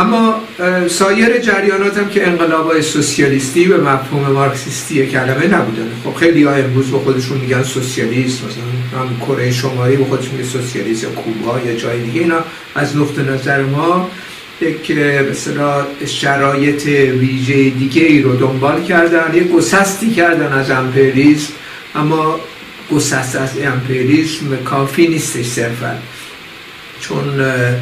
اما سایر جریانات هم که انقلاب‌های سوسیالیستی به مفهوم مارکسیستی کلمه نبودن. خب خیلی ها امروز به خودشون میگن سوسیالیست، مثلا هم کره شمالی به خودشون میگه سوسیالیست، یا کوبا یا جای دیگه. اینا از نقطه نظر ما یک مثلا شرایط ویژه دیگه ای رو دنبال کردن، یک گسستی کردن از امپریالیسم، اما گسست از امپریالیسم کافی نیستش صرفا، چون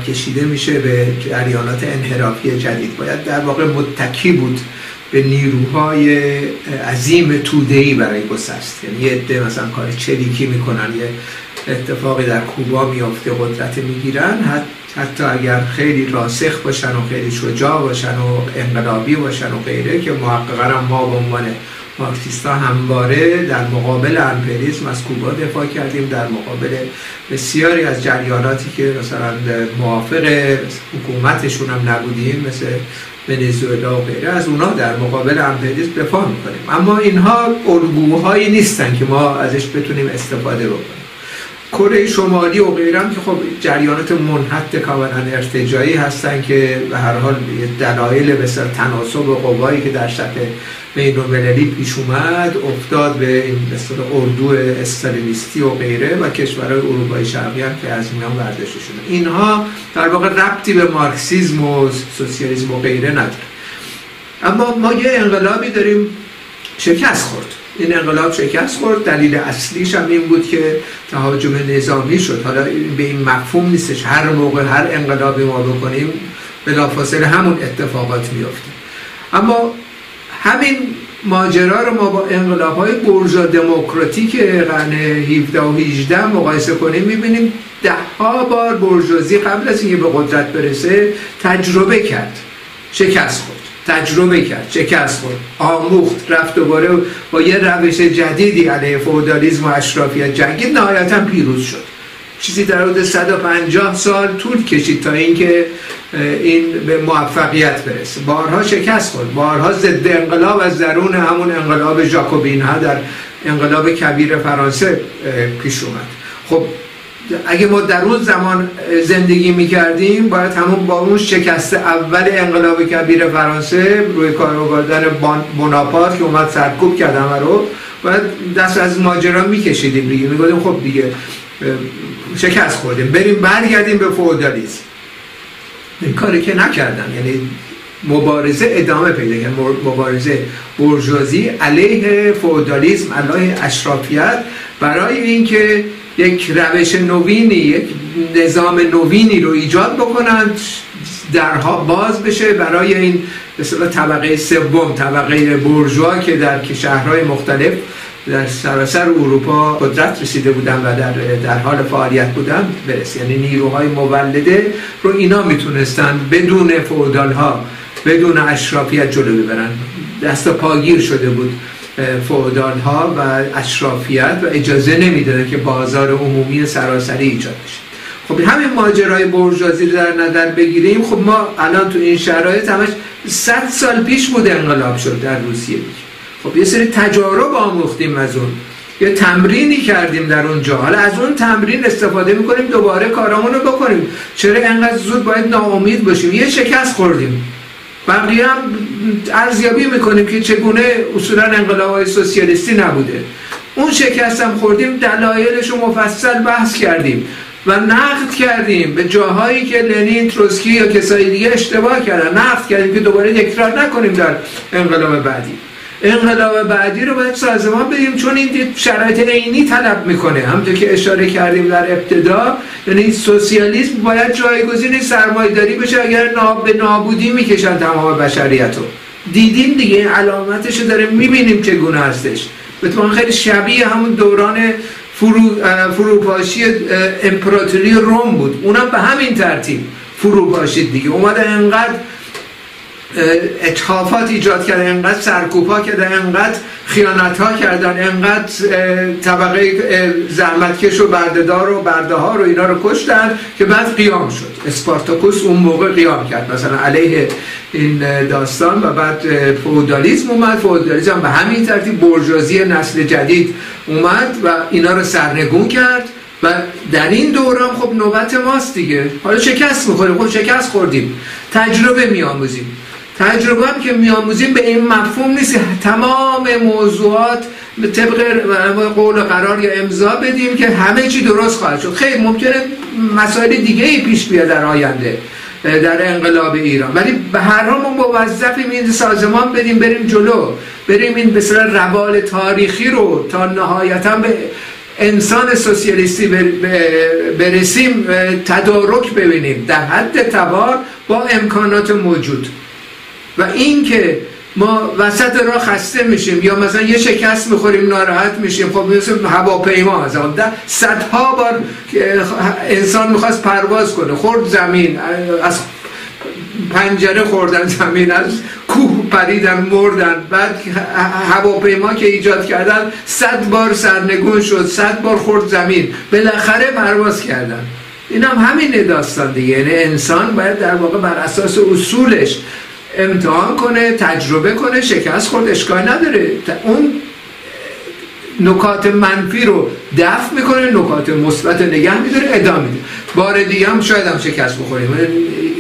کشیده میشه به جریانات انحرافی جدید. باید در واقع متکی بود به نیروهای عظیم توده‌ای برای گسست. یعنی یه عده مثلا کار چریکی میکنن، یه اتفاقی در کوبا میافته، قدرت میگیرن، حتی اگر خیلی راسخ باشن و خیلی شجاع باشن و انقلابی باشن و غیره، که محققا ما به عنوان مارکسیستا همواره در مقابل امپریالیسم از کوبا دفاع کردیم، در مقابل بسیاری از جریاناتی که مثلا موافق حکومتشون هم نبودیم مثل ونزوئلا و غیره، از اونا در مقابل امپریالیسم دفاع میکنیم. اما اینها الگوهایی نیستن که ما ازش بتونیم استفاده بکنیم. کره شمالی و غیره هم که خب جریانات منحط کاملا ارتجاعی هستن که به هر حال دلایل مثل تناسب قوایی که در سطح بین‌المللی پیش اومد افتاد به این مثلا اردو استالینیستی و غیره و کشورهای اروپای شرقی هم که از اینا برداشته شده. اینها در واقع ربطی به مارکسیسم و سوسیالیسم و غیره نداره. اما ما یه انقلابی داریم شکست خورد. این انقلاب شکست خورد. دلیل اصلیش هم این بود که تهاجم نظامی شد. حالا به این مفهوم نیستش هر موقع هر انقلابی ما بکنیم بلافاصله همون اتفاقات میفته. اما همین ماجرا رو ما با انقلاب‌های بورژوا دموکراتیک قرن 17 و 18 مقایسه کنیم، می‌بینیم ده‌ها بار بورژوازی قبل از اینکه به قدرت برسه تجربه کرد، شکست خورد، تجربه کرد، شکست خورد، آموخت، رفت دوباره با یه روش جدیدی علیه فئودالیسم و اشرافیت جنگید، نهایتاً پیروز شد. چیزی در حدود 150 سال طول کشید تا اینکه این به موفقیت برسه. بارها شکست خورد، بارها ضد انقلاب از درون همون انقلاب ژاکوبین ها در انقلاب کبیر فرانسه پیش اومد. خب اگه ما در اون زمان زندگی میکردیم باید همون با اون شکست اول انقلاب کبیر فرانسه روی کارآوردن بناپارت که اومد سرکوب کرد همه رو، باید دست از ماجرا میکشیدیم دیگه، میگفتیم خب دیگه شکست خوردیم، بریم برگردیم به فئودالیسم. این کاری که نکردن، یعنی مبارزه ادامه پیدا کرد، مبارزه بورژوازی علیه فئودالیسم، علیه اشرافیت، برای اینکه یک روش نوینی، یک نظام نوینی رو ایجاد بکنند، درها باز بشه برای این مثلا طبقه سوم، طبقه بورژوا که در شهرهای مختلف در سراسر اروپا قدرت رسیده بودن و در حال فعالیت بودن برسه. یعنی نیروهای مولده رو اینا میتونستن بدون فئودال ها، بدون اشرافیت جلو ببرن. دست پاگیر شده بود فئودال ها و اشرافیت و اجازه نمیدادن که بازار عمومی سراسری ایجاد بشه. خب همین ماجرای بورژوازی رو در نظر بگیریم، خب ما الان تو این شرایط همش 100 سال پیش بود انقلاب شد در روسیه. خب یه سری تجارب آموختیم از اون، یه تمرینی کردیم در اونجا، حالا از اون تمرین استفاده میکنیم دوباره کارامون رو بکنیم. چرا انقدر زود باید ناامید باشیم؟ یه شکست خوردیم، بقیه هم ارزیابی میکنیم که چگونه اصولا انقلاب‌های سوسیالیستی نبوده. اون شکست هم خوردیم، دلایلش رو مفصل بحث کردیم و نقد کردیم به جاهایی که لنین، تروتسکی یا کسای دیگه اشتباه کردن، نقد کردیم که دوباره تکرار نکنیم در انقلاب بعدی. انقلاب بعدی رو باید سازمان بدیم، چون این شرایط عینی طلب میکنه. همونطور که اشاره کردیم در ابتدا، یعنی سوسیالیسم باید جایگزین سرمایه‌داری بشه، اگر به نابودی میکشن تمام بشریت رو. دیدیم دیگه، علامتش رو داریم میبینیم چگونه هستش. بهتون خیلی شبیه همون دوران فروپاشی امپراتوری روم بود، اونم به همین ترتیب فروپاشید دیگه. اومده انقدر اتهامات ایجاد کردن، انقدر سرکوب‌ها کردن، انقدر خیانت‌ها کردن، انقدر طبقه زحمتکش و برده‌دار و برده‌ها رو اینا رو کشتن که بعد قیام شد. اسپارتاکوس اون موقع قیام کرد مثلا علیه این داستان و بعد فئودالیسم اومد. فئودالیسم به همین ترتیب، بورژوازی نسل جدید اومد و اینا رو سرنگون کرد و در این دوران خب نوبت ماست دیگه. حالا شکست میخوریم، خب شکست خوردیم، تجربه میاموزیم. تجربه هم که میاموزیم به این مفهوم نیست تمام موضوعات به طبق قول و قرار یا امضا بدیم که همه چی درست خواهد شد. خیلی ممکنه مسائل دیگه ای پیش بیاد در آینده در انقلاب ایران، ولی به هر حال ما موظفیم این سازمان بدیم، بریم جلو، بریم این به اصطلاح روال تاریخی رو تا نهایتاً به انسان سوسیالیستی برسیم، تدارک ببینیم در حد توان با امکانات موجود. و اینکه ما وسط راه خسته میشیم یا مثلا یه شکست میخوریم ناراحت میشیم، خب مثل هواپیما از آن صدها بار انسان میخواست پرواز کنه، خورد زمین، از پنجره خوردن زمین، از کوه پریدن مردن. بعد هواپیما که ایجاد کردن 100 بار سرنگون شد، 100 بار خورد زمین، بالاخره پرواز کردن. این هم همین داستان دیگه، یعنی انسان باید در واقع بر اساس اصولش امتحان کنه، تجربه کنه، شکست خورد اشکال نداره، اون نکات منفی رو دفع میکنه، نکات مثبت نگه میداره، ادامه میده. بار دیگه هم شاید هم شکست بخوریم،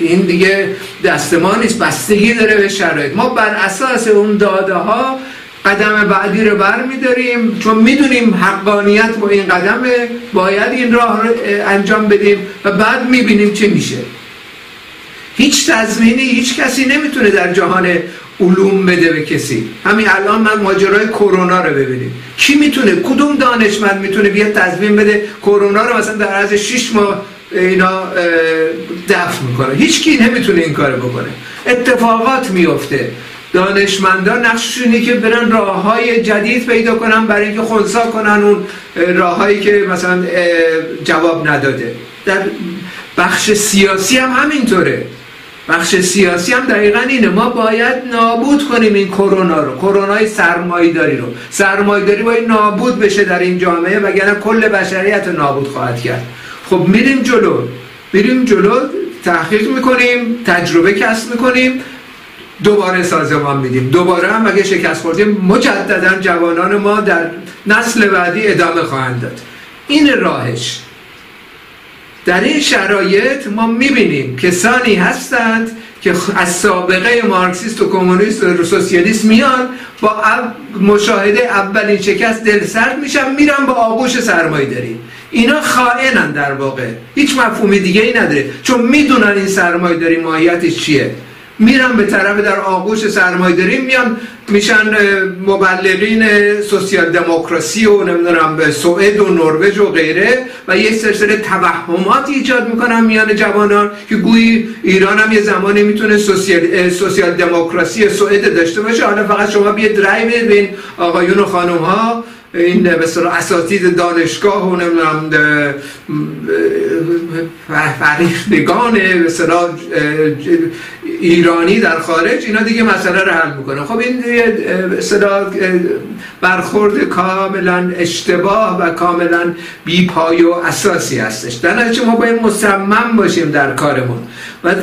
این دیگه دست ما نیست، بستگی داره به شرایط. ما بر اساس اون داده ها قدم بعدی رو برمیداریم، چون میدونیم حقانیت با این قدمه، باید این راه رو انجام بدیم و بعد میبینیم چه میشه. هیچ تضمینی هیچ کسی نمیتونه در جهان علوم بده به کسی. همین الان من ماجرای کرونا رو ببینیم، کی میتونه، کدوم دانشمند میتونه بیاد تضمین بده کرونا رو مثلا در عرض 6 ماه اینا دفع میکنه؟ هیچکی نمیتونه این کارو بکنه. اتفاقات میفته، دانشمندان نقششونه که برن راههای جدید پیدا کنن برای اینکه خنثی کنن اون راههایی که مثلا جواب نداده. در بخش سیاسی هم همینطوره، بخش سیاسی هم دقیقا اینه، ما باید نابود کنیم این کرونا رو، کرونای سرمایه‌داری رو. سرمایه‌داری باید نابود بشه در این جامعه، وگرنه کل بشریت رو نابود خواهد کرد. خب میریم جلو، میریم جلو، تحقیق میکنیم، تجربه کسب میکنیم، دوباره سازمان میدیم، دوباره هم اگه شکست خوردیم مجددا جوانان ما در نسل بعدی ادامه خواهند داد. این راهش. در این شرایط ما میبینیم کسانی هستند که از سابقه مارکسیست و کمونیست و سوسیالیست میان، با مشاهده اولین شکست دلسرد میشن، میرن با آغوش سرمایه‌داری. اینا خائنن در واقع، هیچ مفهوم دیگه ای نداره، چون میدونن این سرمایه‌داری ماهیتش چیه. میرن به طرف در آغوش سرمایه‌داری میان، میشن مبلغین سوسیال دموکراسی و نمیدونم به سوئد و نروژ و غیره، و یک سلسله توهمات ایجاد میکنن میان جوانان که گویی ایران هم یه زمانی میتونه سوسیال دموکراسی سوئد داشته باشه، حالا فقط شما بیاید رأی بدید به این آقایون و خانم ها، این به اصطلاح اساتید دانشگاه و نمیدونم فرهنگان به اصطلاح ایرانی در خارج، اینا دیگه مسئله رو حل میکنن. خب این به اصطلاح برخورد کاملا اشتباه و کاملا بیپای و اساسی هستش. در نتیجه ما باید مصمم باشیم در کارمون و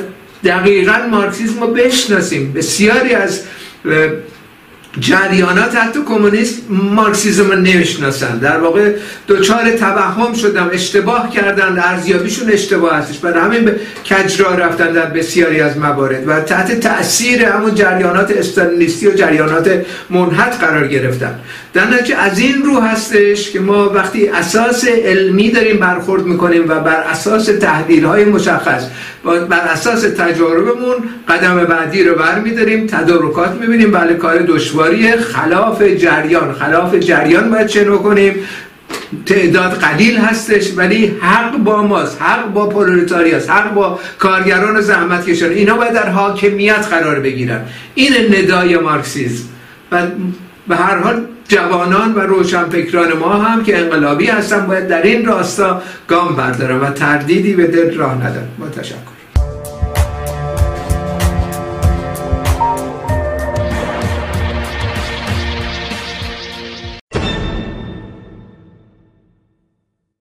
دقیقا مارکسیسم رو بشناسیم. بسیاری از جریانات حتی کمونیست مارکسیسم رو نمیشناسند، در واقع دوچار توهم شدن، اشتباه کردن، ارزیابیشون اشتباه هستش، برای همین به کجرا رفتن در بسیاری از موارد و تحت تاثیر همون جریانات استالینیستی و جریانات منحط قرار گرفتن. در نتیجه از این رو هستش که ما وقتی اساس علمی داریم برخورد میکنیم و بر اساس تحلیل‌های مشخص، بر اساس تجاربمون قدم بعدی رو برمی‌داریم، تدارکات می‌بینیم. بله کار دشواریه، خلاف جریان، خلاف جریان باید چه کنیم؟ تعداد قلیل هستش ولی حق با ماست، حق با پرولتاریاست، حق با کارگران زحمت کشان، اینا باید در حاکمیت قرار بگیرن. این ندای مارکسیسم. و به هر حال جوانان و روشنفکران ما هم که انقلابی هستن باید در این راستا گام بردارن و تردیدی به دل راه ندن. با تشکر.